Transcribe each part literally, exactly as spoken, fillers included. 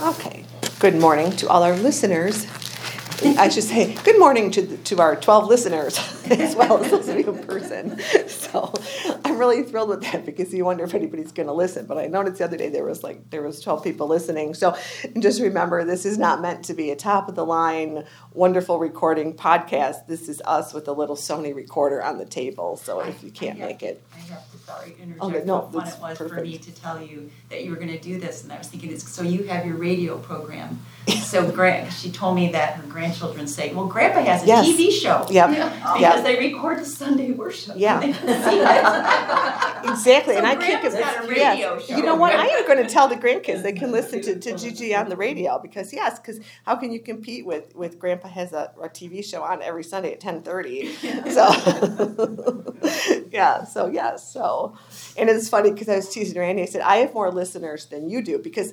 Okay. Good morning to all our listeners. I should say good morning to the, to our twelve listeners as well as listening in person. So I'm really thrilled with that because you wonder if anybody's going to listen. But I noticed the other day there was like there was twelve people listening. So just remember, this is not meant to be a top of the line, wonderful recording podcast. This is us with a little Sony recorder on the table. So if you can't have, make it, I have to sorry interject. Oh, no, how fun it was perfect. For me to tell you that you were going to do this, and I was thinking, it's so you have your radio program. So Greg, she told me that her grandchildren say, well, Grandpa has a yes. T V show. Yep. Yeah. Because yep. they record the Sunday worship. Yeah. And exactly. So and I kick them. Yes. You know what? I am going to tell the grandkids they can listen to, to Gigi on the radio because, yes, because how can you compete with, with Grandpa has a, a T V show on every Sunday at ten thirty? So, yeah. So, yes. So, and it's funny because I was teasing Randy. I said, I have more listeners than you do because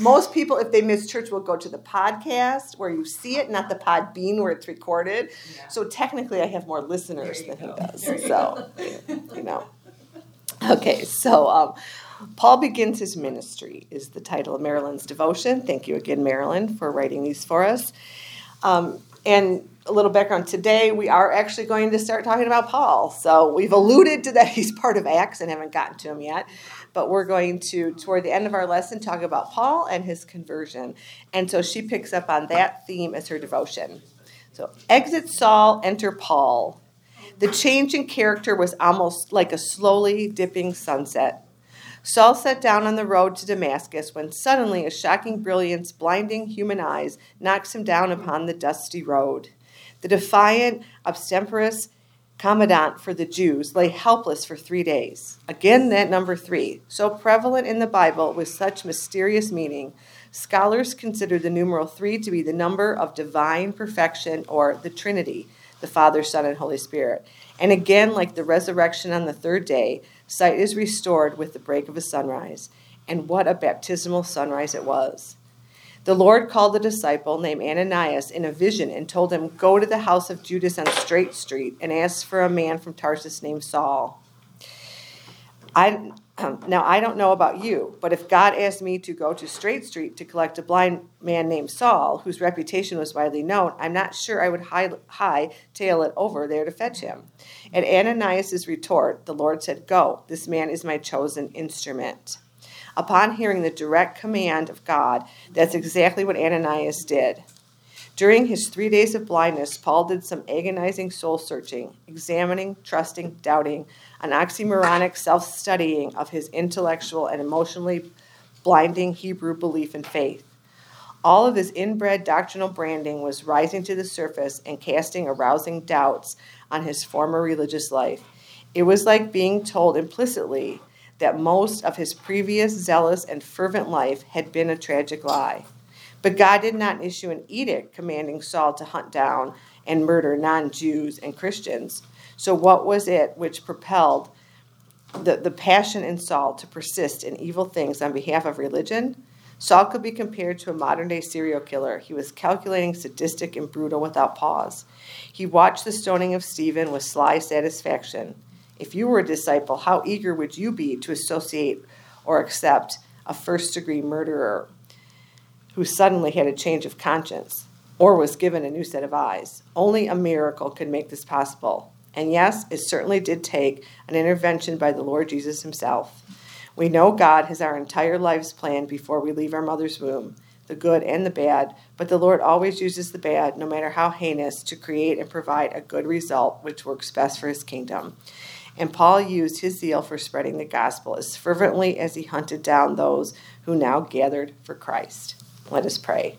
most people, if they miss church, will go to the podcast where you see it, not the pod bean where it's recorded. Yeah. So technically, I have more listeners than go. He does. So, go. You know. Okay, so um, Paul Begins His Ministry is the title of Marilyn's devotion. Thank you again, Marilyn, for writing these for us. Um, and a little background, today we are actually going to start talking about Paul. So we've alluded to that he's part of Acts and haven't gotten to him yet. But we're going to, toward the end of our lesson, talk about Paul and his conversion. And so she picks up on that theme as her devotion. So, exit Saul, enter Paul. The change in character was almost like a slowly dipping sunset. Saul sat down on the road to Damascus when suddenly a shocking brilliance, blinding human eyes, knocks him down upon the dusty road. The defiant, obstreperous commandant for the Jews lay helpless for three days. Again, that number three, so prevalent in the Bible with such mysterious meaning, scholars consider the numeral three to be the number of divine perfection or the Trinity, the Father, Son, and Holy Spirit. And again, like the resurrection on the third day, sight is restored with the break of a sunrise. And what a baptismal sunrise it was. The Lord called a disciple named Ananias in a vision and told him, go to the house of Judas on Straight Street and ask for a man from Tarsus named Saul. I, um, now, I don't know about you, but if God asked me to go to Straight Street to collect a blind man named Saul, whose reputation was widely known, I'm not sure I would high, high tail it over there to fetch him. At Ananias' retort, the Lord said, go, this man is my chosen instrument. Upon hearing the direct command of God, that's exactly what Ananias did. During his three days of blindness, Paul did some agonizing soul-searching, examining, trusting, doubting, an oxymoronic self-studying of his intellectual and emotionally blinding Hebrew belief and faith. All of his inbred doctrinal branding was rising to the surface and casting arousing doubts on his former religious life. It was like being told implicitly that most of his previous zealous and fervent life had been a tragic lie. But God did not issue an edict commanding Saul to hunt down and murder non-Jews and Christians. So what was it which propelled the, the passion in Saul to persist in evil things on behalf of religion? Saul could be compared to a modern-day serial killer. He was calculating, sadistic, and brutal without pause. He watched the stoning of Stephen with sly satisfaction. If you were a disciple, how eager would you be to associate or accept a first-degree murderer who suddenly had a change of conscience or was given a new set of eyes? Only a miracle could make this possible. And yes, it certainly did take an intervention by the Lord Jesus himself. We know God has our entire lives planned before we leave our mother's womb, the good and the bad, but the Lord always uses the bad, no matter how heinous, to create and provide a good result which works best for his kingdom. And Paul used his zeal for spreading the gospel as fervently as he hunted down those who now gathered for Christ. Let us pray.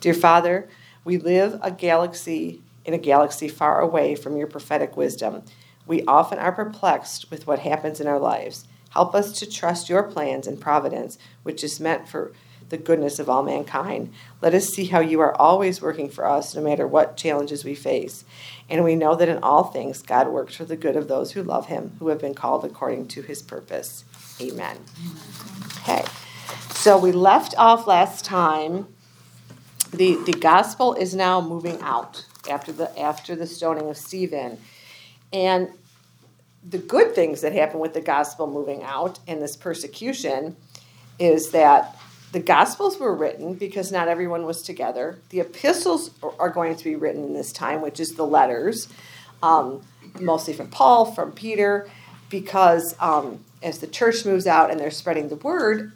Dear Father, we live a galaxy in a galaxy far away from your prophetic wisdom. We often are perplexed with what happens in our lives. Help us to trust your plans and providence, which is meant for the goodness of all mankind. Let us see how you are always working for us, no matter what challenges we face. And we know that in all things, God works for the good of those who love him, who have been called according to his purpose. Amen. Okay. So we left off last time. The, the gospel is now moving out after the, after the stoning of Stephen. And the good things that happen with the gospel moving out and this persecution is that the Gospels were written because not everyone was together. The epistles are going to be written in this time, which is the letters, um, mostly from Paul, from Peter, because um, as the church moves out and they're spreading the word,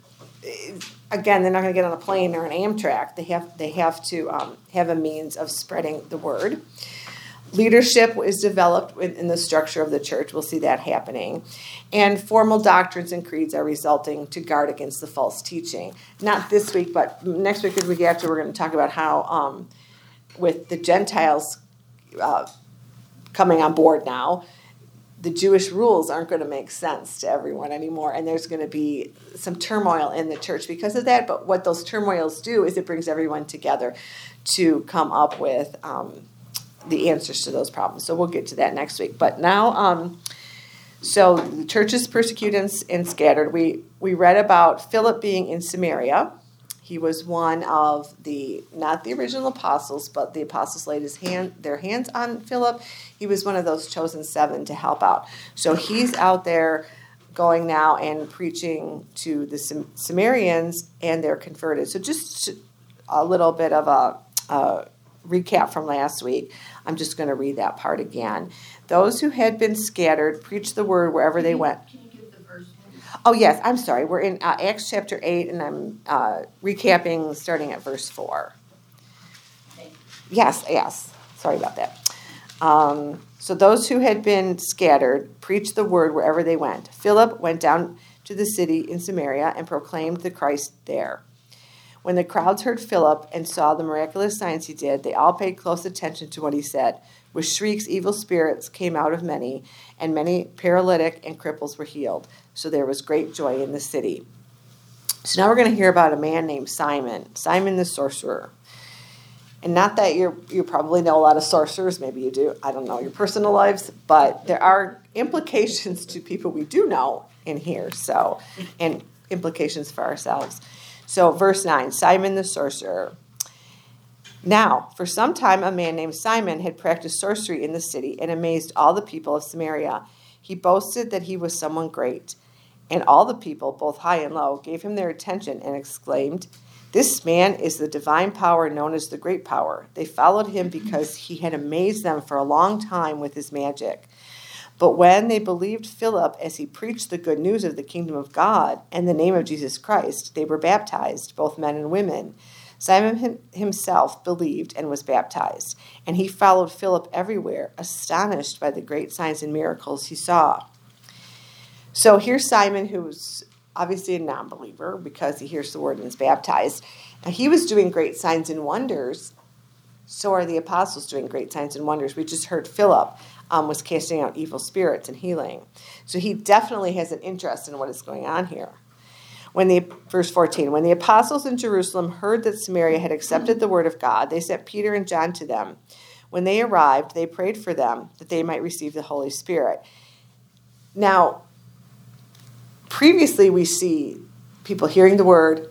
again, they're not going to get on a plane or an Amtrak. They have they have to um, have a means of spreading the word. Leadership is developed in the structure of the church. We'll see that happening. And formal doctrines and creeds are resulting to guard against the false teaching. Not this week, but next week or the week after, we're going to talk about how um, with the Gentiles uh, coming on board now, the Jewish rules aren't going to make sense to everyone anymore, and there's going to be some turmoil in the church because of that. But what those turmoils do is it brings everyone together to come up with um, the answers to those problems. So we'll get to that next week. But now, um, so the church is persecuted and scattered. We we read about Philip being in Samaria. He was one of the, not the original apostles, but the apostles laid his hand, their hands on Philip. He was one of those chosen seven to help out. So he's out there going now and preaching to the Sam- Samaritans, and they're converted. So just a little bit of a, a recap from last week. I'm just going to read that part again. Those who had been scattered preached the word wherever they went. Oh, yes, I'm sorry. We're in uh, Acts chapter eight, and I'm uh, recapping starting at verse four. Yes, yes. Sorry about that. Um, so those who had been scattered preached the word wherever they went. Philip went down to the city in Samaria and proclaimed the Christ there. When the crowds heard Philip and saw the miraculous signs he did, they all paid close attention to what he said. With shrieks, evil spirits came out of many, and many paralytic and cripples were healed. So there was great joy in the city. So now we're going to hear about a man named Simon, Simon the sorcerer. And not that you you probably know a lot of sorcerers, maybe you do, I don't know, your personal lives, but there are implications to people we do know in here, so, and implications for ourselves. So verse nine, Simon the sorcerer. Now, for some time, a man named Simon had practiced sorcery in the city and amazed all the people of Samaria. He boasted that he was someone great, and all the people, both high and low, gave him their attention and exclaimed, "This man is the divine power known as the great power." They followed him because he had amazed them for a long time with his magic. But when they believed Philip as he preached the good news of the kingdom of God and the name of Jesus Christ, they were baptized, both men and women. Simon himself believed and was baptized, and he followed Philip everywhere, astonished by the great signs and miracles he saw. So here's Simon, who's obviously a non-believer because he hears the word and is baptized. Now, he was doing great signs and wonders. So are the apostles doing great signs and wonders. We just heard Philip um, was casting out evil spirits and healing. So he definitely has an interest in what is going on here. When the verse fourteen, when the apostles in Jerusalem heard that Samaria had accepted the word of God, they sent Peter and John to them. When they arrived, they prayed for them that they might receive the Holy Spirit. Now, previously we see people hearing the word,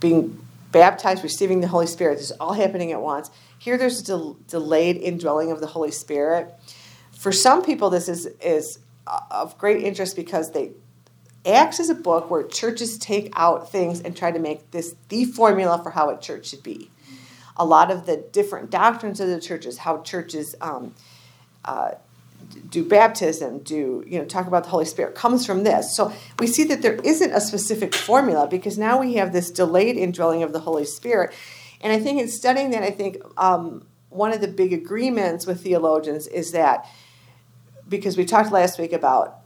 being baptized, receiving the Holy Spirit. This is all happening at once. Here there's a del- delayed indwelling of the Holy Spirit. For some people, this is, is of great interest because they... Acts is a book where churches take out things and try to make this the formula for how a church should be. A lot of the different doctrines of the churches, how churches um, uh, do baptism, do you know talk about the Holy Spirit, comes from this. So we see that there isn't a specific formula because now we have this delayed indwelling of the Holy Spirit. And I think in studying that, I think um, one of the big agreements with theologians is that, because we talked last week about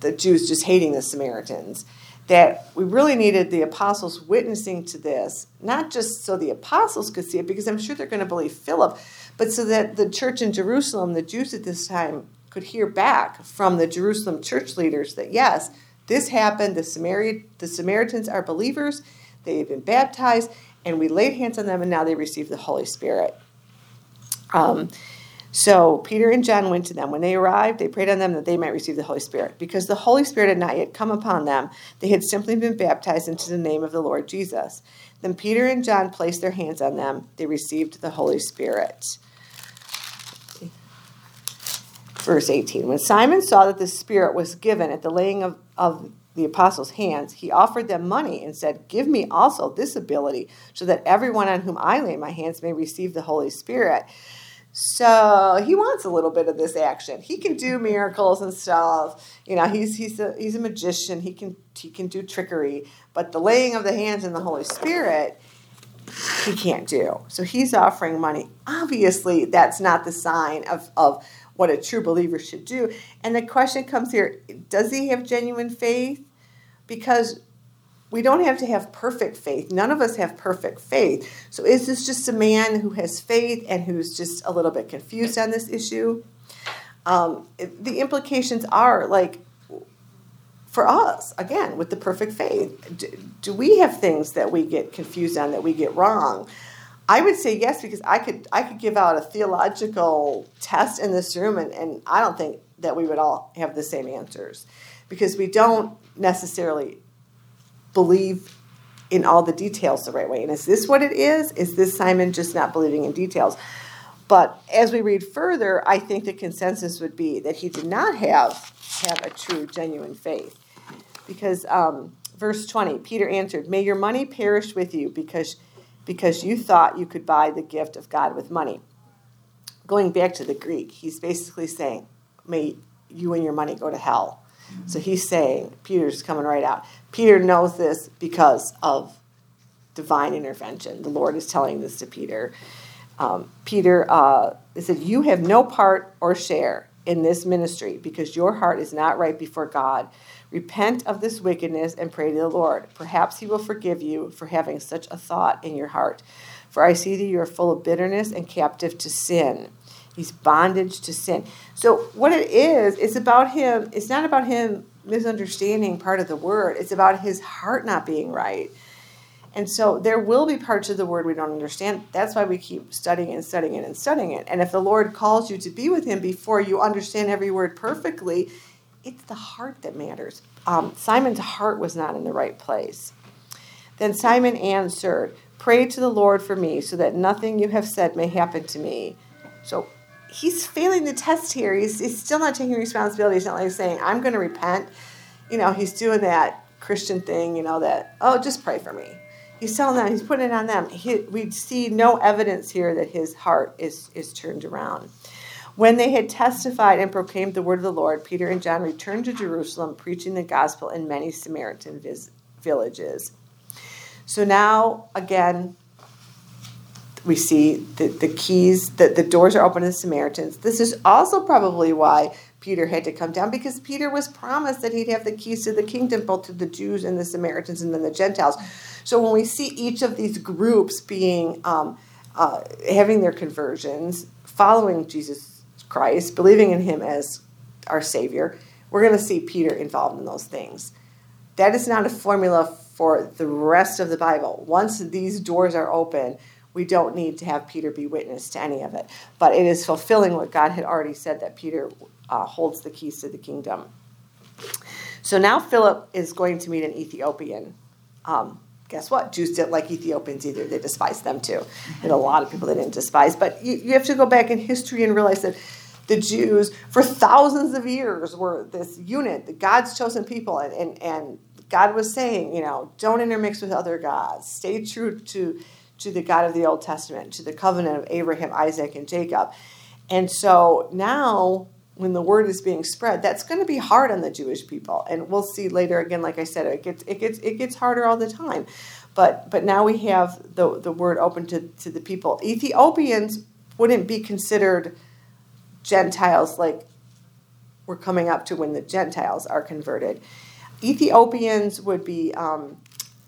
the Jews just hating the Samaritans, that we really needed the apostles witnessing to this, not just so the apostles could see it, because I'm sure they're going to believe Philip, but so that the church in Jerusalem, the Jews at this time, could hear back from the Jerusalem church leaders that, yes, this happened, the Samari- the Samaritans are believers, they've been baptized, and we laid hands on them, and now they receive the Holy Spirit. Um So Peter and John went to them. When they arrived, they prayed on them that they might receive the Holy Spirit. Because the Holy Spirit had not yet come upon them, they had simply been baptized into the name of the Lord Jesus. Then Peter and John placed their hands on them. They received the Holy Spirit. Verse eighteen. When Simon saw that the Spirit was given at the laying of, of the apostles' hands, he offered them money and said, "Give me also this ability, so that everyone on whom I lay my hands may receive the Holy Spirit." So he wants a little bit of this action. He can do miracles and stuff. You know, he's he's a he's a magician. He can he can do trickery, but the laying of the hands and the Holy Spirit, he can't do. So he's offering money. Obviously, that's not the sign of of what a true believer should do. And the question comes here, does he have genuine faith? Because we don't have to have perfect faith. None of us have perfect faith. So is this just a man who has faith and who's just a little bit confused on this issue? Um, the implications are, like, for us, again, with the perfect faith, do, do we have things that we get confused on, that we get wrong? I would say yes, because I could I could give out a theological test in this room, and, and I don't think that we would all have the same answers, because we don't necessarily believe in all the details the right way. And is this what it is? Is this Simon just not believing in details? But as we read further, I think the consensus would be that he did not have, have a true, genuine faith. Because um, verse twenty, Peter answered, "May your money perish with you, because... because you thought you could buy the gift of God with money." Going back to the Greek, he's basically saying, may you and your money go to hell. Mm-hmm. So he's saying, Peter's coming right out. Peter knows this because of divine intervention. The Lord is telling this to Peter. Um, Peter, uh, it said, "You have no part or share in this ministry, because your heart is not right before God. Repent of this wickedness and pray to the Lord. Perhaps he will forgive you for having such a thought in your heart. For I see that you are full of bitterness and captive to sin." He's bondage to sin. So what it is, it's about him, it's not about him misunderstanding part of the word. It's about his heart not being right. And so there will be parts of the word we don't understand. That's why we keep studying and studying it and studying it. And if the Lord calls you to be with him before you understand every word perfectly, it's the heart that matters. Um, Simon's heart was not in the right place. Then Simon answered, "Pray to the Lord for me, so that nothing you have said may happen to me." So he's failing the test here. He's, he's still not taking responsibility. He's not like saying, "I'm going to repent." You know, he's doing that Christian thing, you know, that, "Oh, just pray for me." He's telling them, he's putting it on them. He, we see no evidence here that his heart is, is turned around. When they had testified and proclaimed the word of the Lord, Peter and John returned to Jerusalem, preaching the gospel in many Samaritan vis- villages. So now, again, we see the, the keys, the, the doors are open to the Samaritans. This is also probably why Peter had to come down, because Peter was promised that he'd have the keys to the kingdom, both to the Jews and the Samaritans and then the Gentiles. So when we see each of these groups being um, uh, having their conversions, following Jesus Christ, believing in him as our Savior, we're going to see Peter involved in those things. That is not a formula for the rest of the Bible. Once these doors are open, we don't need to have Peter be witness to any of it. But it is fulfilling what God had already said, that Peter uh, holds the keys to the kingdom. So now Philip is going to meet an Ethiopian. Um, guess what? Jews didn't like Ethiopians either. They despised them too. And a lot of people they didn't despise. But you, you have to go back in history and realize that the Jews, for thousands of years, were this unit, the God's chosen people, and, and, and God was saying, you know, don't intermix with other gods. Stay true to, to the God of the Old Testament, to the covenant of Abraham, Isaac, and Jacob. And so now, when the word is being spread, that's going to be hard on the Jewish people. And we'll see later again, like I said, it gets it gets it gets harder all the time. But but now we have the, the word open to, to the people. Ethiopians wouldn't be considered Gentiles, like we're coming up to when the Gentiles are converted. Ethiopians would be, um,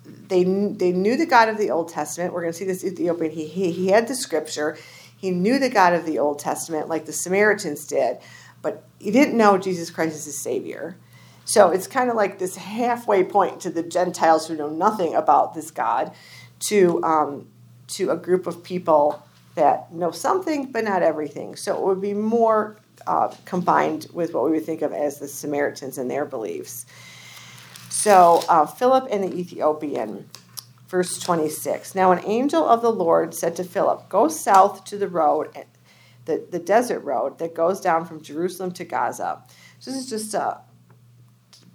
they, they knew the God of the Old Testament. We're going to see this Ethiopian. He, he, he had the scripture. He knew the God of the Old Testament like the Samaritans did. But he didn't know Jesus Christ is his Savior. So it's kind of like this halfway point to the Gentiles who know nothing about this God to um, to a group of people that know something but not everything. So it would be more uh, combined with what we would think of as the Samaritans and their beliefs. So uh, Philip and the Ethiopian, verse twenty-six. "Now an angel of the Lord said to Philip, 'Go south to the road and The, the desert road that goes down from Jerusalem to Gaza.'" So this is just a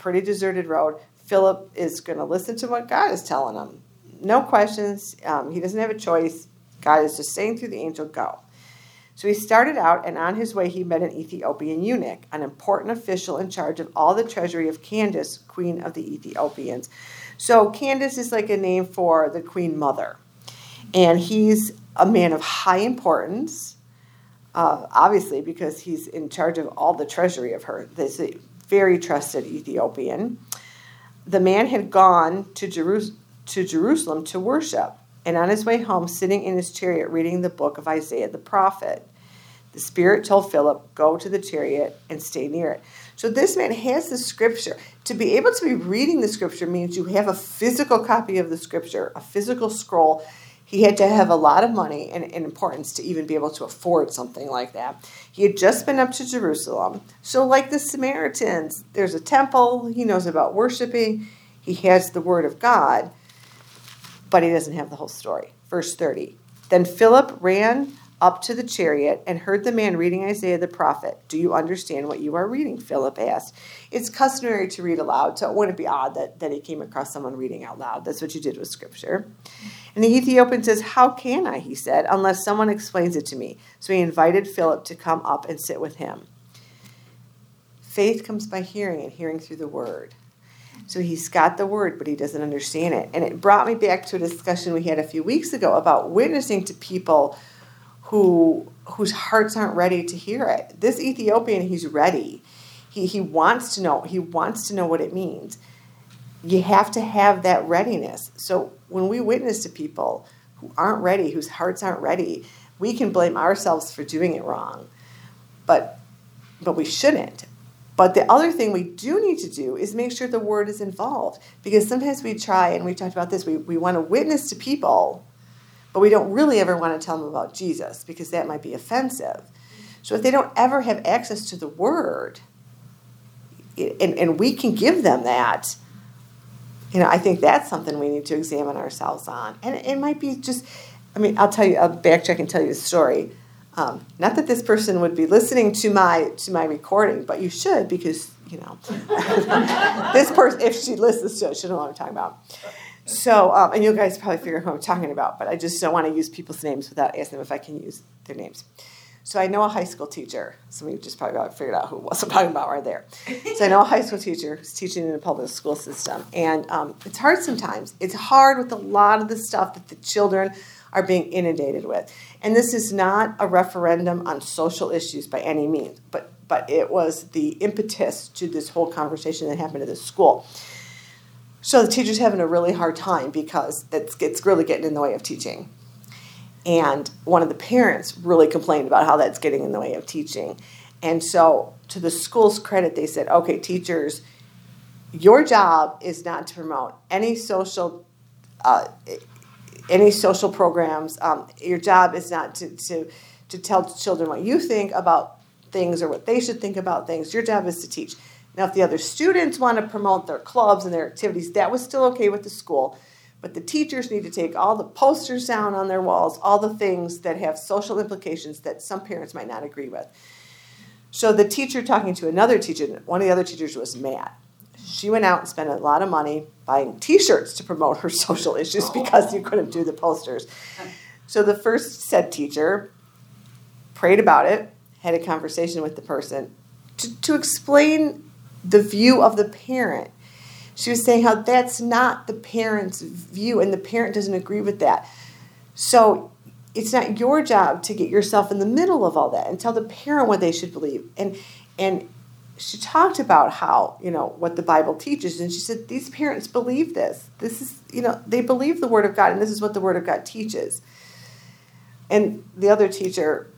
pretty deserted road. Philip is going to listen to what God is telling him. No questions. Um, he doesn't have a choice. God is just saying through the angel, go. So he started out, and on his way he met an Ethiopian eunuch, an important official in charge of all the treasury of Candace, queen of the Ethiopians. So Candace is like a name for the queen mother. And he's a man of high importance, uh, obviously, because he's in charge of all the treasury of her. This is a very trusted Ethiopian. The man had gone to, Jeru- to Jerusalem to worship. And on his way home, sitting in his chariot, reading the book of Isaiah the prophet, the Spirit told Philip, go to the chariot and stay near it. So this man has the scripture. To be able to be reading the scripture means you have a physical copy of the scripture, a physical scroll. He had to have a lot of money and, and importance to even be able to afford something like that. He had just been up to Jerusalem. So like the Samaritans, there's a temple. He knows about worshiping. He has the word of God. But he doesn't have the whole story. Verse thirty. Then Philip ran up to the chariot and heard the man reading Isaiah the prophet. Do you understand what you are reading? Philip asked. It's customary to read aloud, so it wouldn't be odd that, that he came across someone reading out loud. That's what you did with scripture. And the Ethiopian says, how can I, he said, unless someone explains it to me? So he invited Philip to come up and sit with him. Faith comes by hearing, and hearing through the word. So he's got the word, but he doesn't understand it. And it brought me back to a discussion we had a few weeks ago about witnessing to people who whose hearts aren't ready to hear it. This Ethiopian, he's ready. He he wants to know. He wants to know what it means. You have to have that readiness. So when we witness to people who aren't ready, whose hearts aren't ready, we can blame ourselves for doing it wrong. But but we shouldn't. But the other thing we do need to do is make sure the word is involved. Because sometimes we try, and we've talked about this, we, we want to witness to people, but we don't really ever want to tell them about Jesus because that might be offensive. So if they don't ever have access to the word, and, and we can give them that, you know, I think that's something we need to examine ourselves on. And it might be just, I mean, I'll tell you, I'll backtrack and tell you the story. Um, not that this person would be listening to my to my recording, but you should, because, you know, this person, if she listens to it, she'll know what I'm talking about. So, um, and you guys probably figure out who I'm talking about, but I just don't want to use people's names without asking them if I can use their names. So I know a high school teacher. Some of you just probably figured out who it was I'm talking about right there. So I know a high school teacher who's teaching in the public school system, and um, it's hard sometimes. It's hard with a lot of the stuff that the children are being inundated with. And this is not a referendum on social issues by any means, but but it was the impetus to this whole conversation that happened at this school. So the teacher's having a really hard time because it's, it's really getting in the way of teaching. And one of the parents really complained about how that's getting in the way of teaching. And so to the school's credit, they said, okay, teachers, your job is not to promote any social uh Any social programs. Um, your job is not to, to to tell children what you think about things or what they should think about things. Your job is to teach. Now, if the other students want to promote their clubs and their activities, that was still okay with the school. But the teachers need to take all the posters down on their walls, all the things that have social implications that some parents might not agree with. So the teacher talking to another teacher, one of the other teachers was Matt. She went out and spent a lot of money buying T-shirts to promote her social issues because you couldn't do the posters. So the first said teacher prayed about it, had a conversation with the person to, to explain the view of the parent. She was saying how that's not the parent's view, and the parent doesn't agree with that. So it's not your job to get yourself in the middle of all that and tell the parent what they should believe. And and. She talked about how, you know, what the Bible teaches, and she said, these parents believe this. This is, you know, they believe the Word of God, and this is what the Word of God teaches. And the other teacher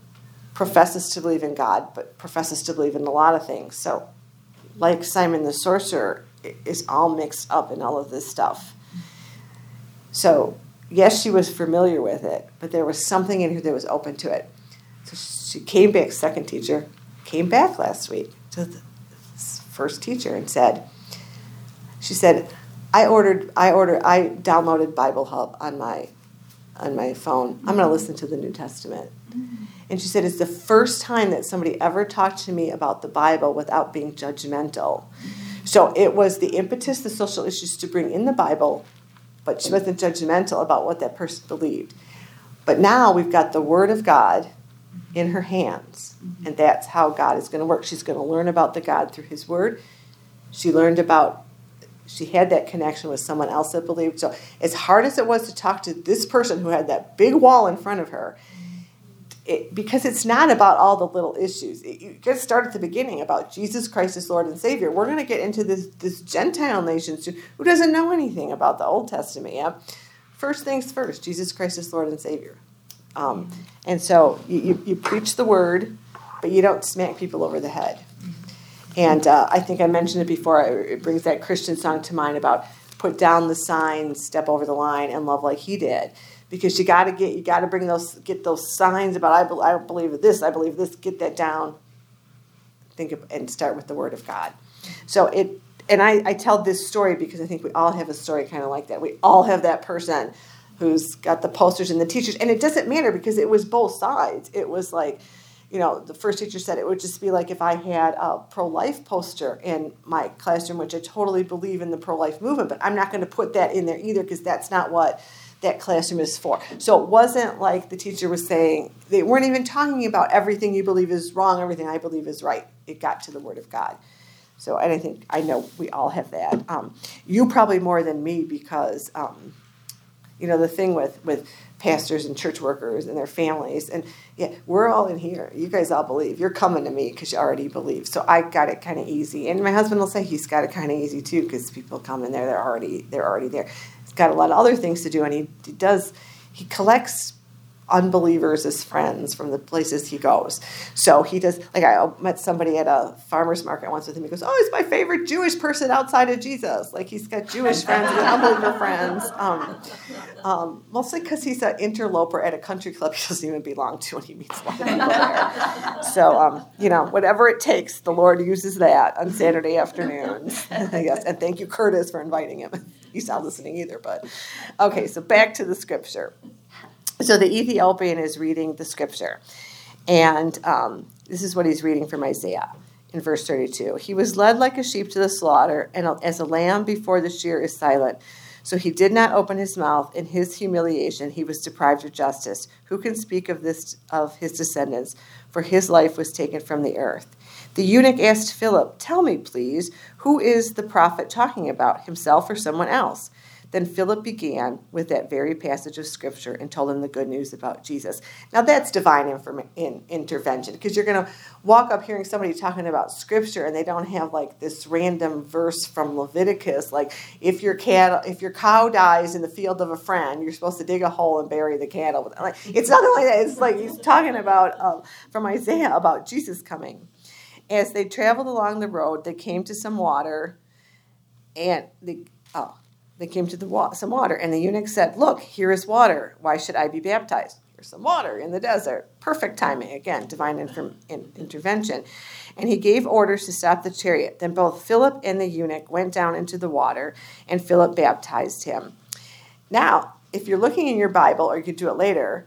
professes to believe in God, but professes to believe in a lot of things. So, like Simon the sorcerer, is all mixed up in all of this stuff. So, yes, she was familiar with it, but there was something in her that was open to it. So she came back, second teacher, came back last week, the first teacher and said, she said, I ordered, I ordered, I downloaded Bible Hub on my, on my phone. I'm going to listen to the New Testament. And she said, it's the first time that somebody ever talked to me about the Bible without being judgmental. So it was the impetus, the social issues to bring in the Bible, but she wasn't judgmental about what that person believed. But now we've got the Word of God in her hands, and that's how God is going to work. She's going to learn about the God through His Word. She learned about, she had that connection with someone else that believed. So as hard as it was to talk to this person who had that big wall in front of her, it, because it's not about all the little issues. It, you just start at the beginning about Jesus Christ as Lord and Savior. We're going to get into this, this Gentile nation who doesn't know anything about the Old Testament. Yeah? First things first, Jesus Christ is Lord and Savior. Um, and so you, you, you preach the word, but you don't smack people over the head. And uh, I think I mentioned it before. It brings that Christian song to mind about put down the signs, step over the line, and love like He did. Because you got to get, you got to bring those, get those signs about I, be, I believe this, I believe this. Get that down. Think of, and start with the Word of God. So it, and I, I tell this story because I think we all have a story kind of like that. We all have that person who's got the posters and the teachers, and it doesn't matter because it was both sides. It was like, you know, the first teacher said it would just be like if I had a pro-life poster in my classroom, which I totally believe in the pro-life movement, but I'm not going to put that in there either because that's not what that classroom is for. So it wasn't like the teacher was saying, they weren't even talking about everything you believe is wrong, everything I believe is right. It got to the Word of God. So, and I think, I know we all have that. Um, you probably more than me because, um, you know, the thing with, with pastors and church workers and their families, and yeah, we're all in here. You guys all believe. You're coming to me because you already believe. So I got it kind of easy, and my husband will say he's got it kind of easy too because people come in there. They're already they're already there. He's got a lot of other things to do, and he, he does. He collects unbelievers as friends from the places he goes. So he does. Like I met somebody at a farmer's market once with him. He goes, "Oh, it's my favorite Jewish person outside of Jesus." Like he's got Jewish friends and unbeliever friends. Um, Um, mostly because he's an interloper at a country club he doesn't even belong to, and he meets a lot of people there. So, um, you know, whatever it takes, the Lord uses that on Saturday afternoons. Yes, and thank you, Curtis, for inviting him. He's not listening either, but okay. So back to the scripture. So the Ethiopian is reading the scripture, and um, this is what he's reading from Isaiah in verse thirty-two. He was led like a sheep to the slaughter, and as a lamb before the shear is silent. So he did not open his mouth. In his humiliation, he was deprived of justice. Who can speak of this of his descendants? For his life was taken from the earth. The eunuch asked Philip, "Tell me, please, who is the prophet talking about, himself or someone else?" Then Philip began with that very passage of Scripture and told him the good news about Jesus. Now that's divine inform- in intervention, because you're going to walk up hearing somebody talking about Scripture and they don't have like this random verse from Leviticus, like if your cattle, if your cow dies in the field of a friend, you're supposed to dig a hole and bury the cattle. Like it's nothing like that. It's like he's talking about um, from Isaiah about Jesus coming. As they traveled along the road, they came to some water, and the oh. They came to the wa- some water, and the eunuch said, "Look, here is water. Why should I be baptized? Here's some water in the desert." Perfect timing. Again, divine inter- in- intervention. And he gave orders to stop the chariot. Then both Philip and the eunuch went down into the water, and Philip baptized him. Now, if you're looking in your Bible, or you could do it later,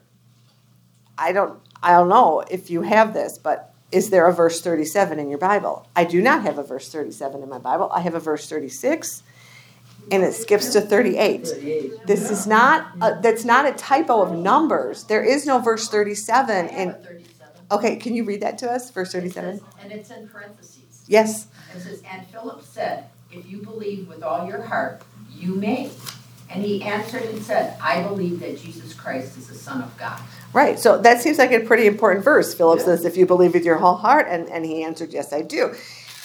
I don't, I don't know if you have this, but is there a verse thirty-seven in your Bible? I do not have a verse thirty-seven in my Bible. I have a verse thirty-six. And it skips to thirty-eight. This is not a, that's not a typo of numbers. There is no verse thirty-seven. And okay, can you read that to us? Verse thirty-seven. And it's in parentheses. Yes. It says, "And Philip said, 'If you believe with all your heart, you may.' And he answered and said, 'I believe that Jesus Christ is the Son of God.'" Right, so that seems like a pretty important verse. Philip yeah. says, "If you believe with your whole heart," and, and he answered, "Yes, I do."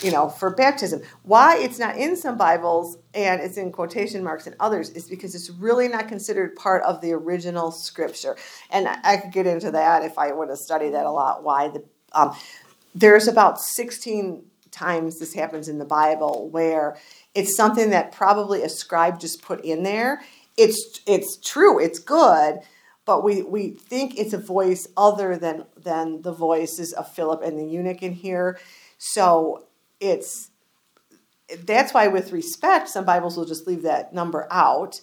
You know, for baptism. Why it's not in some Bibles and it's in quotation marks and others is because it's really not considered part of the original Scripture. And I could get into that if I would have studied that a lot. Why the um, there's about sixteen times this happens in the Bible where it's something that probably a scribe just put in there. It's it's true. It's good. But we, we think it's a voice other than than the voices of Philip and the eunuch in here. So It's that's why, with respect, some Bibles will just leave that number out.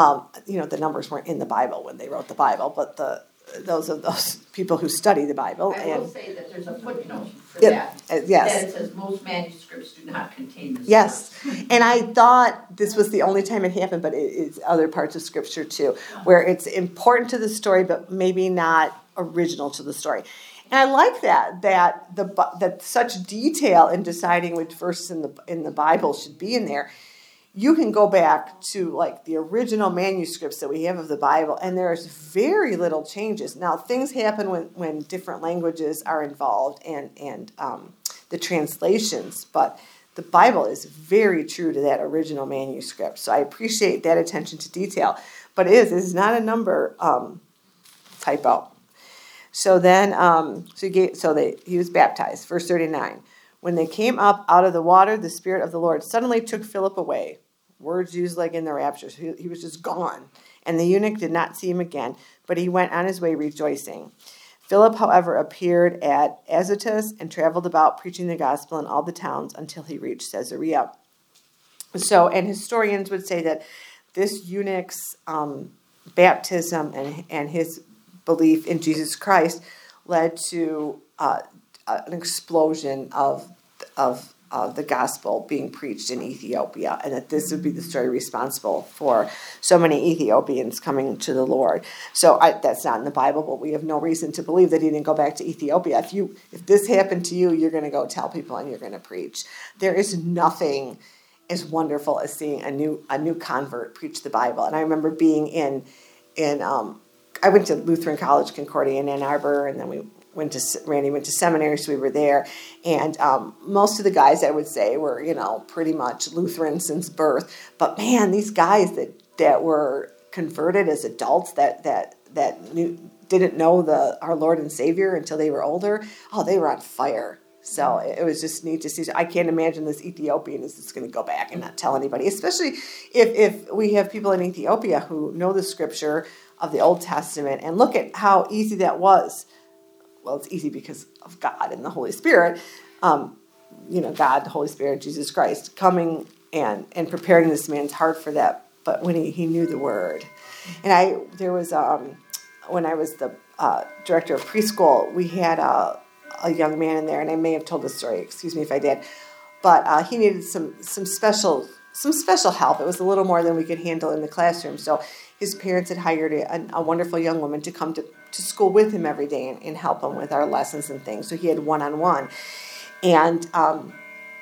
Um, you know, the numbers weren't in the Bible when they wrote the Bible, but the those of those people who study the Bible. I will and say that there's a footnote for it, that. Uh, yes. That it says most manuscripts do not contain this. Yes. Verse. And I thought this was the only time it happened, but it is other parts of Scripture too, where it's important to the story, but maybe not original to the story. And I like that that the that such detail in deciding which verses in the in the Bible should be in there. You can go back to like the original manuscripts that we have of the Bible, and there's very little changes. Now, things happen when, when different languages are involved and and um, the translations, but the Bible is very true to that original manuscript. So I appreciate that attention to detail, but it is it's not a number um, typo. So then, um, so, he gave, so they, he was baptized. Verse thirty-nine. When they came up out of the water, the Spirit of the Lord suddenly took Philip away. Words used like in the rapture. So he, he was just gone. And the eunuch did not see him again, but he went on his way rejoicing. Philip, however, appeared at Azotus and traveled about preaching the gospel in all the towns until he reached Caesarea. So, and historians would say that this eunuch's um, baptism and, and his belief in Jesus Christ led to uh, an explosion of of uh, the gospel being preached in Ethiopia, and that this would be the story responsible for so many Ethiopians coming to the Lord. So I, that's not in the Bible, but we have no reason to believe that he didn't go back to Ethiopia. If you if this happened to you, you're going to go tell people and you're going to preach. There is nothing as wonderful as seeing a new a new convert preach the Bible. And I remember being in in um, I went to Lutheran College, Concordia in Ann Arbor, and then we went to Randy went to seminary, so we were there. And um, most of the guys, I would say, were, you know, pretty much Lutheran since birth. But man, these guys that, that were converted as adults that that that knew, didn't know the our Lord and Savior until they were older, oh, they were on fire. So it was just neat to see. I can't imagine this Ethiopian is just going to go back and not tell anybody, especially if if we have people in Ethiopia who know the Scripture of the Old Testament, and look at how easy that was. Well, it's easy because of God and the Holy Spirit, um, you know, God, the Holy Spirit, Jesus Christ, coming and, and preparing this man's heart for that, but when he, he knew the Word. And I, there was, um, when I was the uh, director of preschool, we had a, a young man in there, and I may have told this story, excuse me if I did, but uh, he needed some some special some special help. It was a little more than we could handle in the classroom, so his parents had hired a, a wonderful young woman to come to, to school with him every day and, and help him with our lessons and things. So he had one-on-one. And um,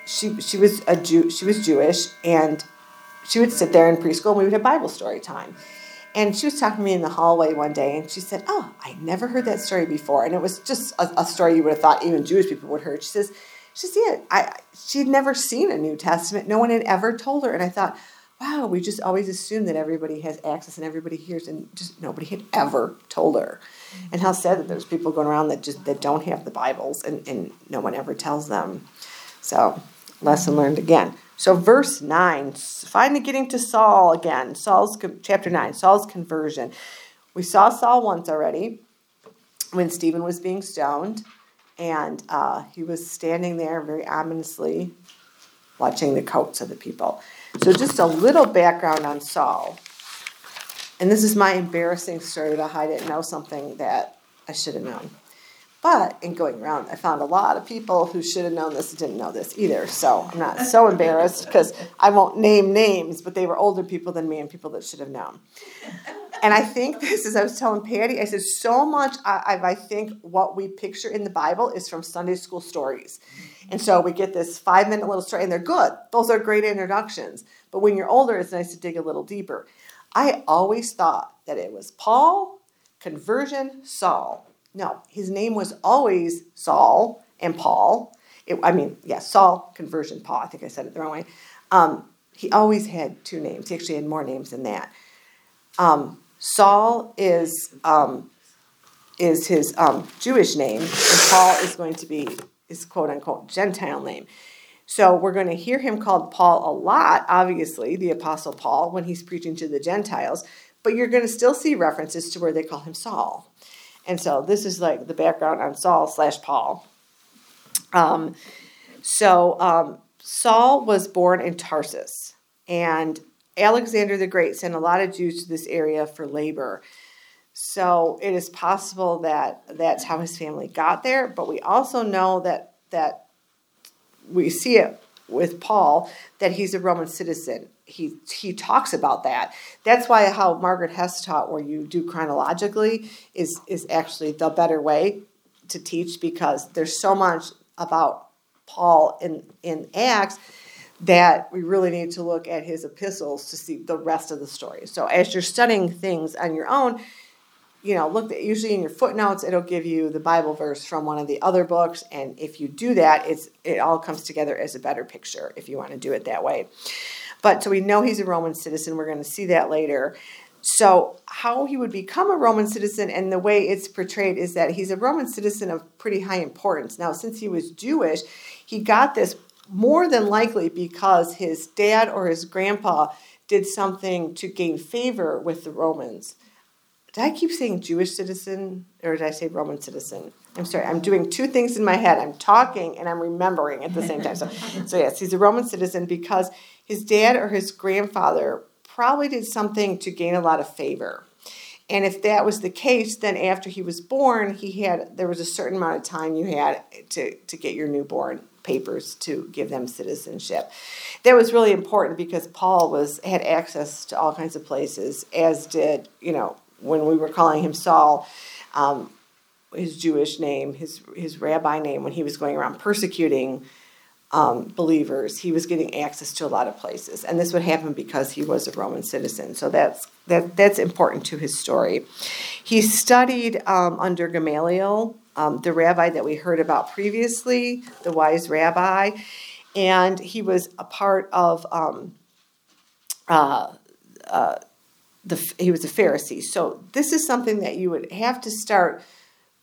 she she was a Jew, she was Jewish, and she would sit there in preschool, and we would have Bible story time. And she was talking to me in the hallway one day, and she said, oh, I never heard that story before. And it was just a, a story you would have thought even Jewish people would have heard. She says, she said, I, she'd never seen a New Testament. No one had ever told her. And I thought, wow, we just always assume that everybody has access and everybody hears, and just nobody had ever told her. And how sad that there's people going around that just that don't have the Bibles, and, and no one ever tells them. So, lesson learned again. So, verse nine, finally getting to Saul again. Saul's chapter nine, Saul's conversion. We saw Saul once already when Stephen was being stoned, and uh, he was standing there very ominously, watching the coats of the people. So just a little background on Saul. And this is my embarrassing story about how I didn't know something that I should have known. But in going around, I found a lot of people who should have known this and didn't know this either. So I'm not so embarrassed because I won't name names, but they were older people than me and people that should have known. And I think this is, I was telling Patty, I said, so much of, I think, what we picture in the Bible is from Sunday school stories. And so we get this five-minute little story, and they're good. Those are great introductions. But when you're older, it's nice to dig a little deeper. I always thought that it was Paul, conversion, Saul. No, his name was always Saul and Paul. It, I mean, yeah, Saul, conversion, Paul. I think I said it the wrong way. Um, he always had two names. He actually had more names than that. Um, Saul is um, is his um, Jewish name, and Paul is going to be his quote-unquote Gentile name. So we're going to hear him called Paul a lot, obviously, the Apostle Paul, when he's preaching to the Gentiles, but you're going to still see references to where they call him Saul. And so this is like the background on Saul slash Paul. Um, so um, Saul was born in Tarsus, and Alexander the Great sent a lot of Jews to this area for labor. So it is possible that that's how his family got there. But we also know that that we see it with Paul, that he's a Roman citizen. He he talks about that. That's why how Margaret Hess taught, where you do chronologically, is is actually the better way to teach, because there's so much about Paul in, in Acts that we really need to look at his epistles to see the rest of the story. So as you're studying things on your own, you know, look at, usually in your footnotes, it'll give you the Bible verse from one of the other books. And if you do that, it's it all comes together as a better picture if you want to do it that way. But so we know he's a Roman citizen. We're going to see that later. So how he would become a Roman citizen, and the way it's portrayed is that he's a Roman citizen of pretty high importance. Now, since he was Jewish, he got this more than likely because his dad or his grandpa did something to gain favor with the Romans. Did I keep saying Jewish citizen, or did I say Roman citizen? I'm sorry. I'm doing two things in my head. I'm talking and I'm remembering at the same time. So, so yes, he's a Roman citizen because his dad or his grandfather probably did something to gain a lot of favor. And if that was the case, then after he was born, he had there was a certain amount of time you had to, to get your newborn papers to give them citizenship. That was really important because Paul was had access to all kinds of places, as did, you know, when we were calling him Saul, um, his Jewish name, his his rabbi name, when he was going around persecuting um, believers, he was getting access to a lot of places. And this would happen because he was a Roman citizen. So that's that that's important to his story. He studied um, under Gamaliel, um, the rabbi that we heard about previously, the wise rabbi. And he was a part of... Um, uh, uh, The, he was a Pharisee. So this is something that you would have to start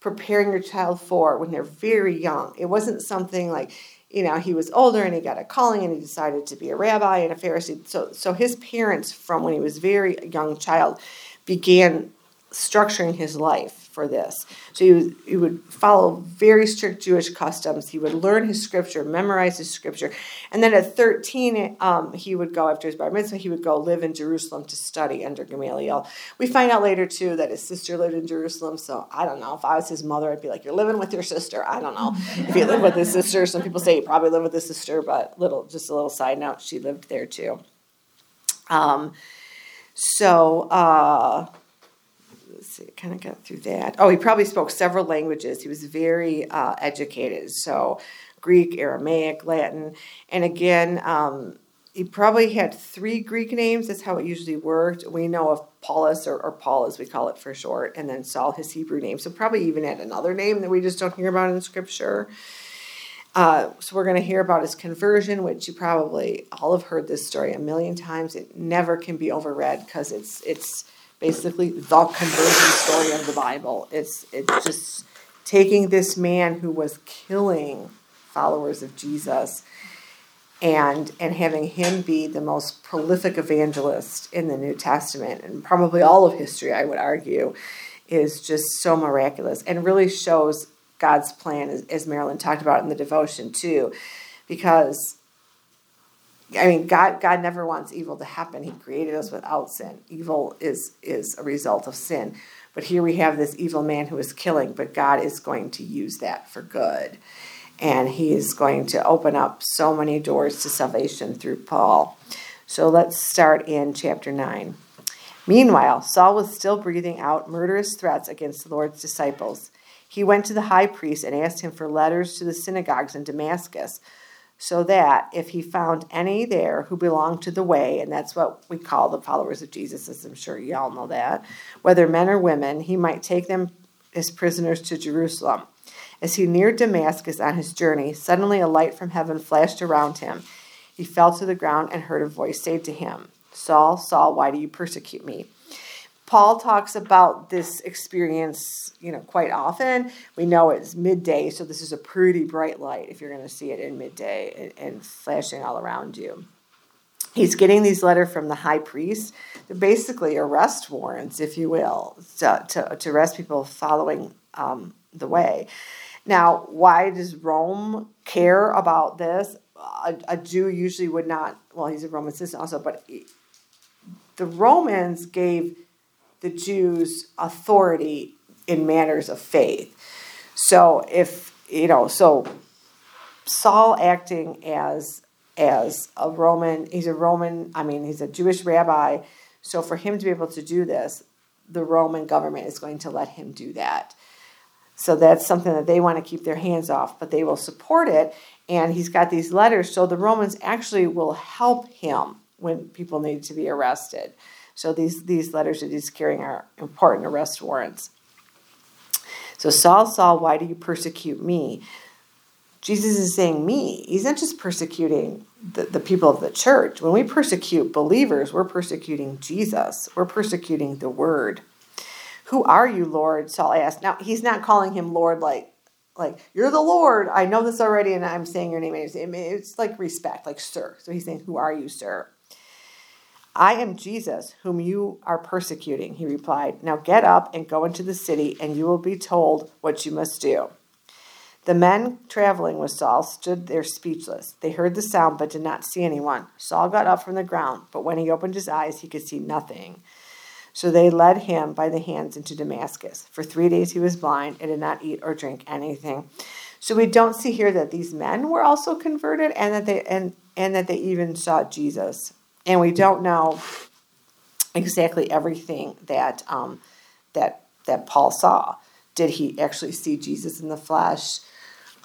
preparing your child for when they're very young. It wasn't something like, you know, he was older and he got a calling and he decided to be a rabbi and a Pharisee. So, so his parents, from when he was a very young child, began structuring his life for this. So he, was, he would follow very strict Jewish customs. He would learn his scripture, memorize his scripture. And then at thirteen, um, he would go after his bar mitzvah, he would go live in Jerusalem to study under Gamaliel. We find out later, too, that his sister lived in Jerusalem. So I don't know. If I was his mother, I'd be like, you're living with your sister. I don't know. If you live with his sister, some people say he probably lived with his sister, but little, just a little side note, she lived there, too. Um. So... Uh, So it kind of got through that. Oh, he probably spoke several languages. He was very uh, educated. So Greek, Aramaic, Latin. And again, um, he probably had three Greek names. That's how it usually worked. We know of Paulus, or, or Paul as we call it for short, and then Saul, his Hebrew name. So probably even had another name that we just don't hear about in Scripture. Uh, so we're going to hear about his conversion, which you probably all have heard this story a million times. It never can be overread because it's it's... basically the conversion story of the Bible. It's it's just taking this man who was killing followers of Jesus and and having him be the most prolific evangelist in the New Testament, and probably all of history, I would argue, is just so miraculous and really shows God's plan, as, as Marilyn talked about in the devotion too, because... I mean, God God never wants evil to happen. He created us without sin. Evil is is a result of sin. But here we have this evil man who is killing, but God is going to use that for good. And he is going to open up so many doors to salvation through Paul. So let's start in chapter nine. Meanwhile, Saul was still breathing out murderous threats against the Lord's disciples. He went to the high priest and asked him for letters to the synagogues in Damascus, so that if he found any there who belonged to the way, and that's what we call the followers of Jesus, as I'm sure y'all know that, whether men or women, he might take them as prisoners to Jerusalem. As he neared Damascus on his journey, suddenly a light from heaven flashed around him. He fell to the ground and heard a voice say to him, Saul, Saul, why do you persecute me? Paul talks about this experience, you know, quite often. We know it's midday, so this is a pretty bright light if you're going to see it in midday and, and flashing all around you. He's getting these letters from the high priest. They're basically arrest warrants, if you will, to, to, to arrest people following um, the way. Now, why does Rome care about this? A, a Jew usually would not, well, he's a Roman citizen also, but the Romans gave... the Jews' authority in matters of faith. So if, you know, so Saul acting as as a Roman, he's a Roman, I mean, he's a Jewish rabbi. So for him to be able to do this, the Roman government is going to let him do that. So that's something that they want to keep their hands off, but they will support it. And he's got these letters. So the Romans actually will help him when people need to be arrested. So these, these letters that he's carrying are important arrest warrants. So Saul, Saul, why do you persecute me? Jesus is saying me. He's not just persecuting the, the people of the church. When we persecute believers, we're persecuting Jesus. We're persecuting the word. Who are you, Lord? Saul asked. Now, he's not calling him Lord like, like you're the Lord. I know this already, and I'm saying your name. It's like respect, like sir. So he's saying, who are you, sir? I am Jesus, whom you are persecuting, he replied. Now get up and go into the city, and you will be told what you must do. The men traveling with Saul stood there speechless. They heard the sound, but did not see anyone. Saul got up from the ground, but when he opened his eyes, he could see nothing. So they led him by the hands into Damascus. For three days he was blind and did not eat or drink anything. So we don't see here that these men were also converted, and that they and, and that they even saw Jesus. And we don't know exactly everything that um, that that Paul saw. Did he actually see Jesus in the flesh?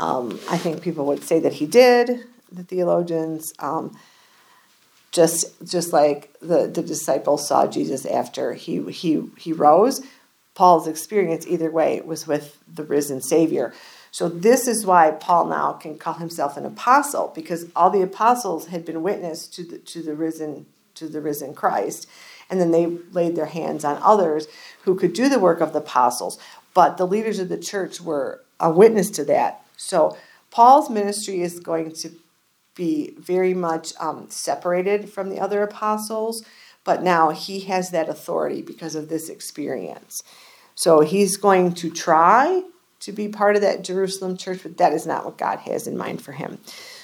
Um, I think people would say that he did, the theologians. Um, just just like the, the disciples saw Jesus after he, he, he rose, Paul's experience either way was with the risen Savior. So this is why Paul now can call himself an apostle, because all the apostles had been witness to the to the risen to the risen Christ, and then they laid their hands on others who could do the work of the apostles. But the leaders of the church were a witness to that. So Paul's ministry is going to be very much um, separated from the other apostles, but now he has that authority because of this experience. So he's going to try to be part of that Jerusalem church, but that is not what God has in mind for him.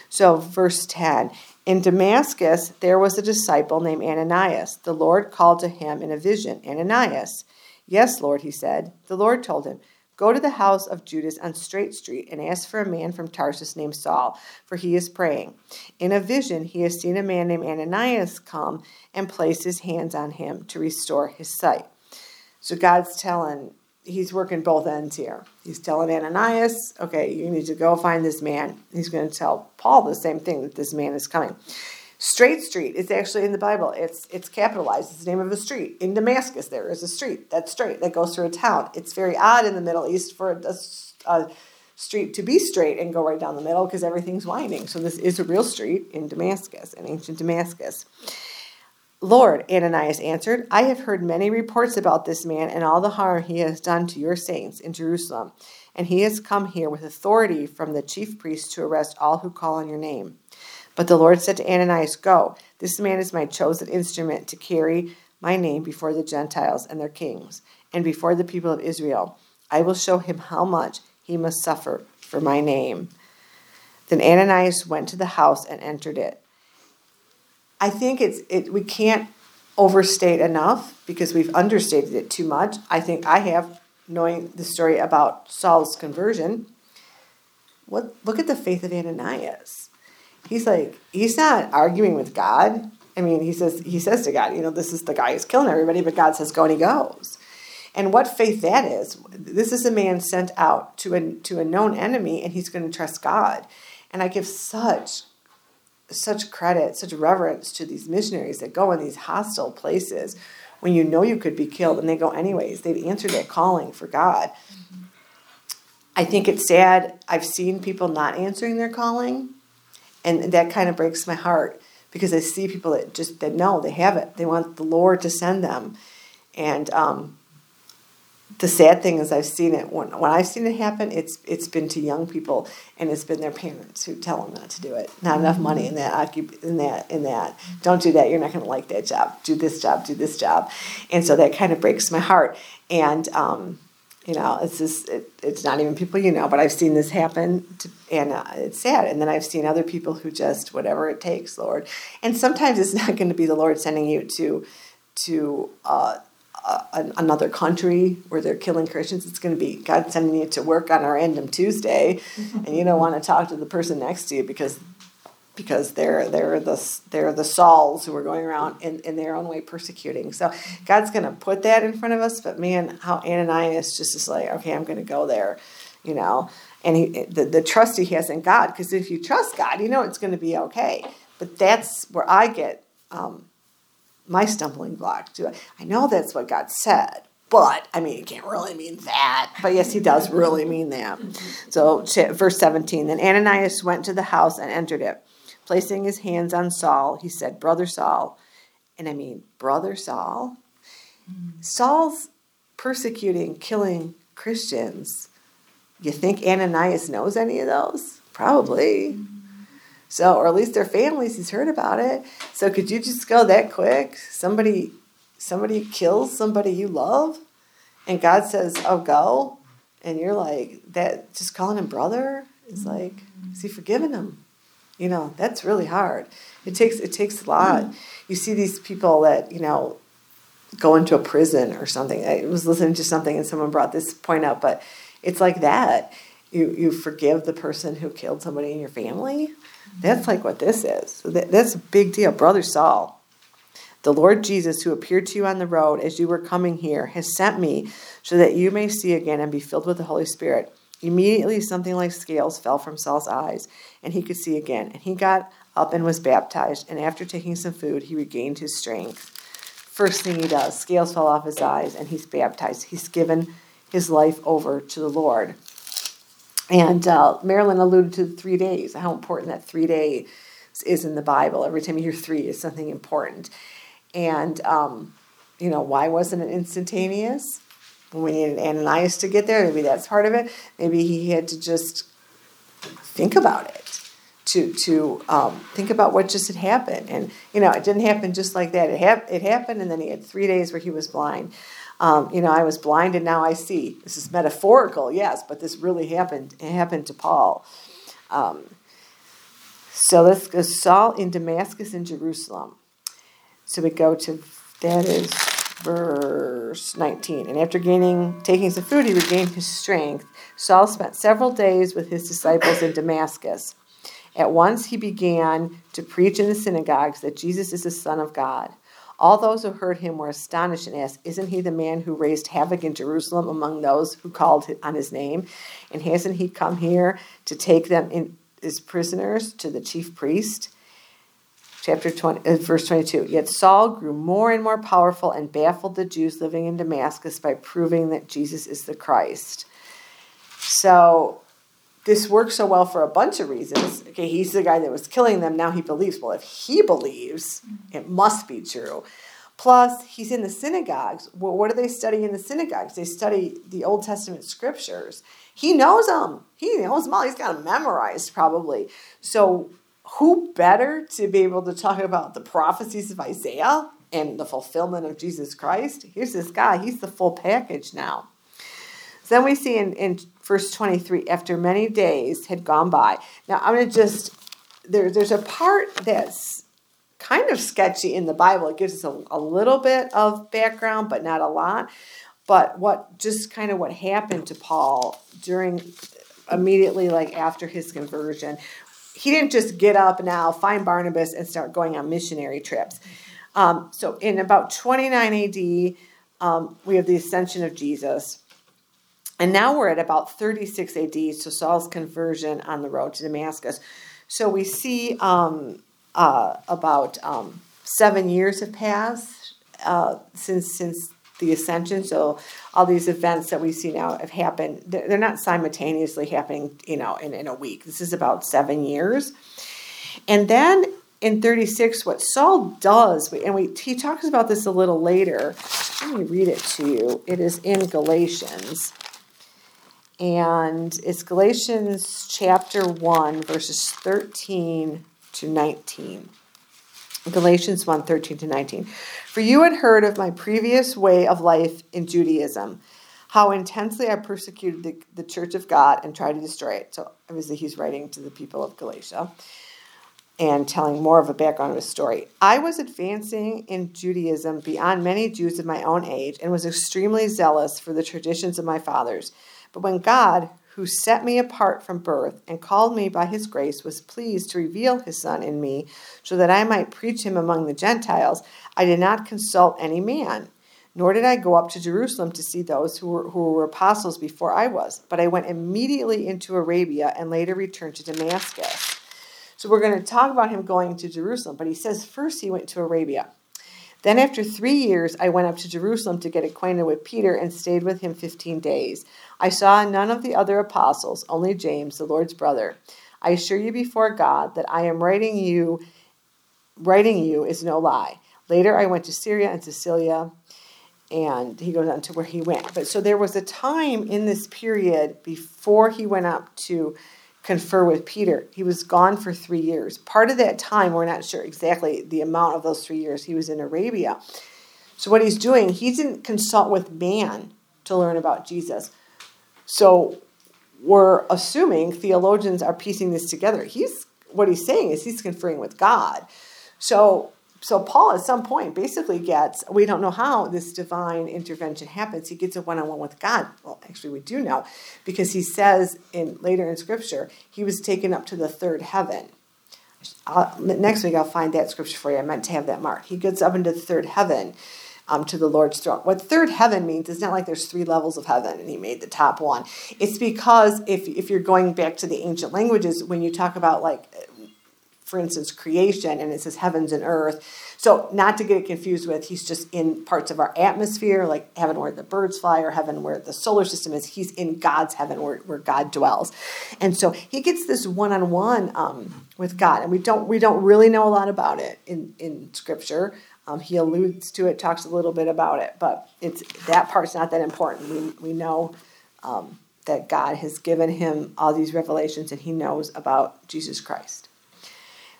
So verse ten, in Damascus there was a disciple named Ananias. The Lord called to him in a vision, Ananias. Yes, Lord, he said. The Lord told him, go to the house of Judas on Straight Street and ask for a man from Tarsus named Saul, for he is praying. In a vision he has seen a man named Ananias come and place his hands on him to restore his sight. So God's telling He's working both ends here. He's telling Ananias, okay, you need to go find this man. He's going to tell Paul the same thing, that this man is coming. Straight Street is actually in the Bible. It's it's capitalized. It's the name of a street. In Damascus, there is a street. That's straight. That goes through a town. It's very odd in the Middle East for a, a street to be straight and go right down the middle because everything's winding. So this is a real street in Damascus, in ancient Damascus. Lord, Ananias answered, I have heard many reports about this man and all the harm he has done to your saints in Jerusalem, and he has come here with authority from the chief priests to arrest all who call on your name. But the Lord said to Ananias, go, this man is my chosen instrument to carry my name before the Gentiles and their kings, and before the people of Israel. I will show him how much he must suffer for my name. Then Ananias went to the house and entered it. I think it's it. We can't overstate enough because we've understated it too much. I think I have, knowing the story about Saul's conversion. What look at the faith of Ananias. He's like he's not arguing with God. I mean, he says he says to God, you know, this is the guy who's killing everybody, but God says go, and he goes. And what faith that is! This is a man sent out to a to a known enemy, and he's going to trust God. And I give such. Such credit, such reverence to these missionaries that go in these hostile places when you know you could be killed, and they go anyways. They've answered their calling for God. Mm-hmm. I think it's sad. I've seen people not answering their calling, and that kind of breaks my heart because I see people that just that know they have it. They want the Lord to send them, and um, the sad thing is I've seen it when when I've seen it happen. It's it's been to young people, and it's been their parents who tell them not to do it. Not enough money in that in that in that. Don't do that. You're not going to like that job. Do this job. Do this job. And so that kind of breaks my heart. And um, you know, it's just it, it's not even people you know, but I've seen this happen, to, and uh, it's sad. And then I've seen other people who just whatever it takes, Lord. And sometimes it's not going to be the Lord sending you to to. Uh, uh, another country where they're killing Christians. It's going to be God sending you to work on a random Tuesday, and you don't want to talk to the person next to you because because they're they're the they're the Sauls who are going around in, in their own way persecuting. So God's going to put that in front of us. But man, how Ananias just is like, okay, I'm going to go there, you know. And he, the, the trust he has in God, because if you trust God, you know it's going to be okay. But that's where I get um, my stumbling block. Too. I know that's what God said, but, I mean, it can't really mean that. But, yes, he does really mean that. So, verse seventeen, then Ananias went to the house and entered it. Placing his hands on Saul, he said, Brother Saul. And, I mean, Brother Saul? Mm. Saul's persecuting, killing Christians. You think Ananias knows any of those? Probably. So, or at least their families, he's heard about it. So could you just go that quick? Somebody somebody kills somebody you love, and God says, oh, go. And you're like, that just calling him brother is like, is he forgiving him? You know, that's really hard. It takes it takes a lot. You see these people that, you know, go into a prison or something. I was listening to something and someone brought this point up, but it's like that. You you forgive the person who killed somebody in your family. That's like what this is. So that, that's a big deal. Brother Saul, the Lord Jesus, who appeared to you on the road as you were coming here, has sent me so that you may see again and be filled with the Holy Spirit. Immediately something like scales fell from Saul's eyes, and he could see again. And he got up and was baptized, and after taking some food, he regained his strength. First thing he does, scales fell off his eyes, and he's baptized. He's given his life over to the Lord. And uh, Marilyn alluded to the three days, how important that three days is in the Bible. Every time you hear three, it's something important. And, um, you know, why wasn't it instantaneous? We needed Ananias to get there. Maybe that's part of it. Maybe he had to just think about it, to to um, think about what just had happened. And, you know, it didn't happen just like that. It, hap- it happened, and then he had three days where he was blind. Um, you know, I was blind and now I see. This is metaphorical, yes, but this really happened. It happened to Paul. Um, so let's go. Saul in Damascus and Jerusalem. So we go to, that is verse nineteen. And after gaining, taking some food, he regained his strength. Saul spent several days with his disciples in Damascus. At once he began to preach in the synagogues that Jesus is the Son of God. All those who heard him were astonished and asked, isn't he the man who raised havoc in Jerusalem among those who called on his name? And hasn't he come here to take them in as prisoners to the chief priest? Chapter twenty, verse twenty-two, yet Saul grew more and more powerful and baffled the Jews living in Damascus by proving that Jesus is the Christ. So this works so well for a bunch of reasons. Okay, he's the guy that was killing them. Now he believes. Well, if he believes, it must be true. Plus, he's in the synagogues. Well, what do they study in the synagogues? They study the Old Testament scriptures. He knows them. He knows them all. He's got them memorized probably. So who better to be able to talk about the prophecies of Isaiah and the fulfillment of Jesus Christ? Here's this guy. He's the full package now. So then we see in, in verse twenty-three, after many days had gone by. Now, I'm going to just, there, there's a part that's kind of sketchy in the Bible. It gives us a, a little bit of background, but not a lot. But what just kind of what happened to Paul during, immediately like after his conversion. He didn't just get up now, find Barnabas, and start going on missionary trips. Um, so in about twenty-nine A D, um, we have the ascension of Jesus. And now we're at about thirty-six A D, so Saul's conversion on the road to Damascus. So we see um, uh, about um, seven years have passed uh, since since the ascension. So all these events that we see now have happened. They're not simultaneously happening, you know, in, in a week. This is about seven years. And then in thirty-six, what Saul does, and we he talks about this a little later. Let me read it to you. It is in Galatians. And it's Galatians chapter one, verses thirteen to nineteen. Galatians one, thirteen to nineteen. For you had heard of my previous way of life in Judaism, how intensely I persecuted the, the church of God and tried to destroy it. So obviously he's writing to the people of Galatia. and telling more of a background of his story. I was advancing in Judaism beyond many Jews of my own age and was extremely zealous for the traditions of my fathers. But when God, who set me apart from birth and called me by his grace, was pleased to reveal his Son in me so that I might preach him among the Gentiles, I did not consult any man, nor did I go up to Jerusalem to see those who were, who were apostles before I was. But I went immediately into Arabia and later returned to Damascus. So we're going to talk about him going to Jerusalem, but he says first he went to Arabia. Then after three years, I went up to Jerusalem to get acquainted with Peter and stayed with him fifteen days. I saw none of the other apostles, only James, the Lord's brother. I assure you before God that I am writing you, writing you is no lie. Later, I went to Syria and Cilicia, and he goes on to where he went. But so there was a time in this period before he went up to confer with Peter. He was gone for three years. Part of that time, we're not sure exactly the amount of those three years, he was in Arabia. So what he's doing, he didn't consult with man to learn about Jesus. So we're assuming theologians are piecing this together. He's what he's saying is he's conferring with God. So so Paul at some point basically gets, we don't know how this divine intervention happens. He gets a one-on-one with God. Well, actually we do know, because he says in later in Scripture, he was taken up to the third heaven. I'll, next week I'll find that Scripture for you. I meant to have that marked. He gets up into the third heaven, um, to the Lord's throne. What third heaven means is not like there's three levels of heaven and he made the top one. It's because if if you're going back to the ancient languages, when you talk about like, for instance, creation, and it says heavens and earth. So not to get it confused with, he's just in parts of our atmosphere, like heaven where the birds fly or heaven where the solar system is. He's in God's heaven where, where God dwells. And so he gets this one-on-one um, with God, and we don't we don't really know a lot about it in, in Scripture. Um, he alludes to it, talks a little bit about it, but it's that part's not that important. We, we know um, that God has given him all these revelations, and he knows about Jesus Christ.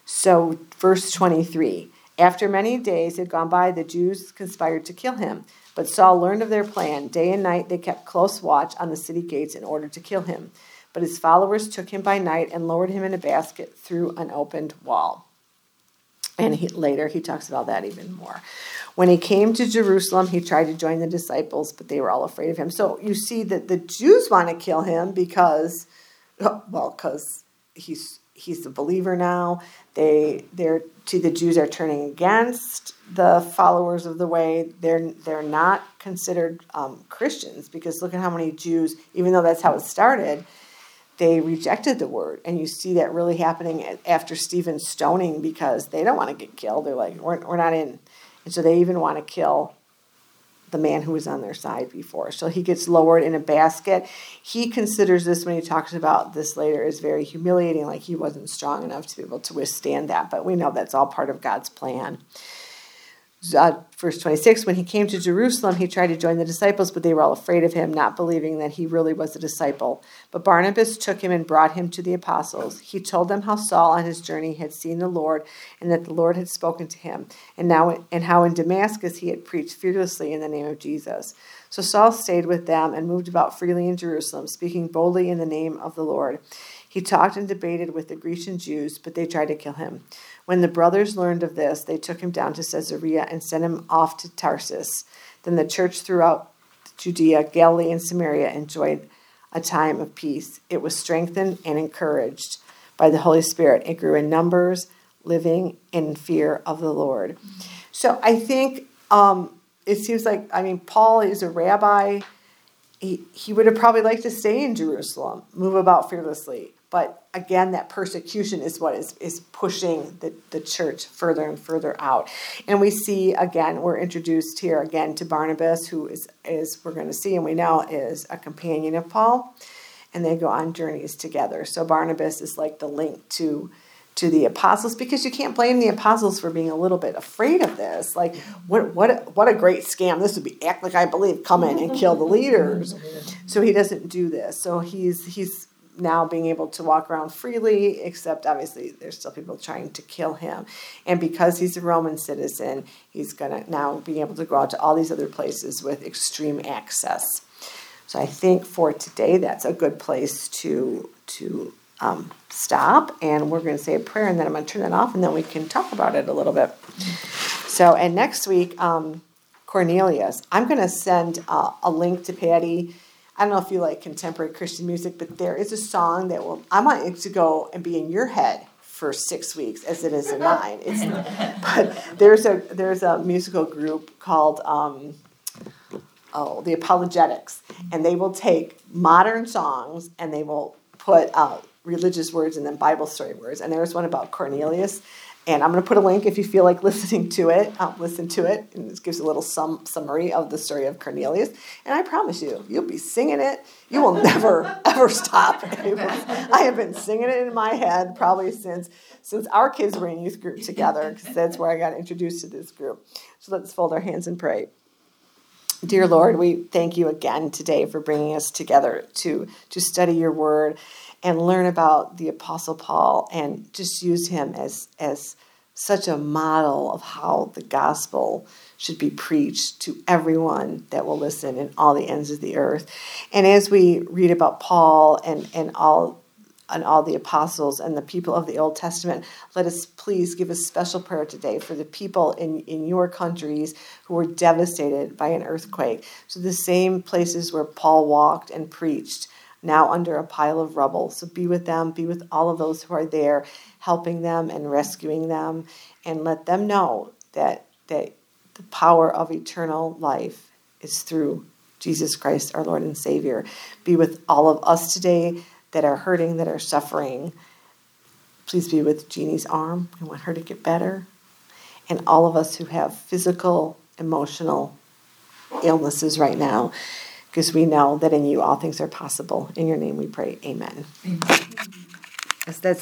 So, verse twenty-three, after many days had gone by, the Jews conspired to kill him. But Saul learned of their plan. Day and night they kept close watch on the city gates in order to kill him. But his followers took him by night and lowered him in a basket through an opened wall. And he, later he talks about that even more. When he came to Jerusalem, he tried to join the disciples, but they were all afraid of him. So, you see that the Jews want to kill him because, well, because he's... He's a believer now. They, they're to the Jews are turning against the followers of the way. They're they're not considered um, Christians, because look at how many Jews, even though that's how it started, they rejected the word. And you see that really happening after Stephen's stoning, because they don't want to get killed. They're like, we're we're not in, and so they even want to kill the man who was on their side before. So he gets lowered in a basket. He considers this, when he talks about this later, is very humiliating, like he wasn't strong enough to be able to withstand that. But we know that's all part of God's plan. Uh, verse twenty-six, when he came to Jerusalem, he tried to join the disciples, but they were all afraid of him, not believing that he really was a disciple. But Barnabas took him and brought him to the apostles. He told them how Saul on his journey had seen the Lord, and that the Lord had spoken to him, and now and how in Damascus he had preached fearlessly in the name of Jesus. So Saul stayed with them and moved about freely in Jerusalem, speaking boldly in the name of the Lord. He talked and debated with the Grecian Jews, but they tried to kill him. When the brothers learned of this, they took him down to Caesarea and sent him off to Tarsus. Then the church throughout Judea, Galilee, and Samaria enjoyed a time of peace. It was strengthened and encouraged by the Holy Spirit. It grew in numbers, living in fear of the Lord. So I think um, it seems like, I mean, Paul is a rabbi. He, he would have probably liked to stay in Jerusalem, move about fearlessly. But again, that persecution is what is, is pushing the, the church further and further out. And we see, again, we're introduced here again to Barnabas, who is, is we're going to see and we know is a companion of Paul. And they go on journeys together. So Barnabas is like the link to, to the apostles, because you can't blame the apostles for being a little bit afraid of this. Like, what what a, what a great scam. This would be, act like I believe, come in and kill the leaders. So he doesn't do this. So he's he's... now being able to walk around freely, except obviously there's still people trying to kill him. And because he's a Roman citizen, he's going to now be able to go out to all these other places with extreme access. So I think for today, that's a good place to to um, stop, and we're going to say a prayer, and then I'm going to turn that off, and then we can talk about it a little bit. So, and next week, um, Cornelius. I'm going to send uh, a link to Patty. I don't know if you like contemporary Christian music, but there is a song that will, I want it to go and be in your head for six weeks as it is in mine. It's, but there's a there's a musical group called um, oh the Apologetics, and they will take modern songs and they will put uh, religious words and then Bible story words. And there's one about Cornelius, and I'm going to put a link if you feel like listening to it. Um, listen to it, and this gives a little sum summary of the story of Cornelius. And I promise you, you'll be singing it. You will never, ever stop. I have been singing it in my head probably since since our kids were in youth group together, because that's where I got introduced to this group. So let's fold our hands and pray. Dear Lord, we thank you again today for bringing us together to, to study your word and learn about the Apostle Paul, and just use him as, as such a model of how the gospel should be preached to everyone that will listen in all the ends of the earth. And as we read about Paul and, and all and all the apostles and the people of the Old Testament, let us please give a special prayer today for the people in, in your countries who were devastated by an earthquake. So the same places where Paul walked and preached, now under a pile of rubble. So be with them, be with all of those who are there, helping them and rescuing them, and let them know that that the power of eternal life is through Jesus Christ, our Lord and Savior. Be with all of us today that are hurting, that are suffering. Please be with Jeannie's arm. We want her to get better. And all of us who have physical, emotional illnesses right now, because we know that in you all things are possible. In your name we pray, amen. Amen. Yes, that's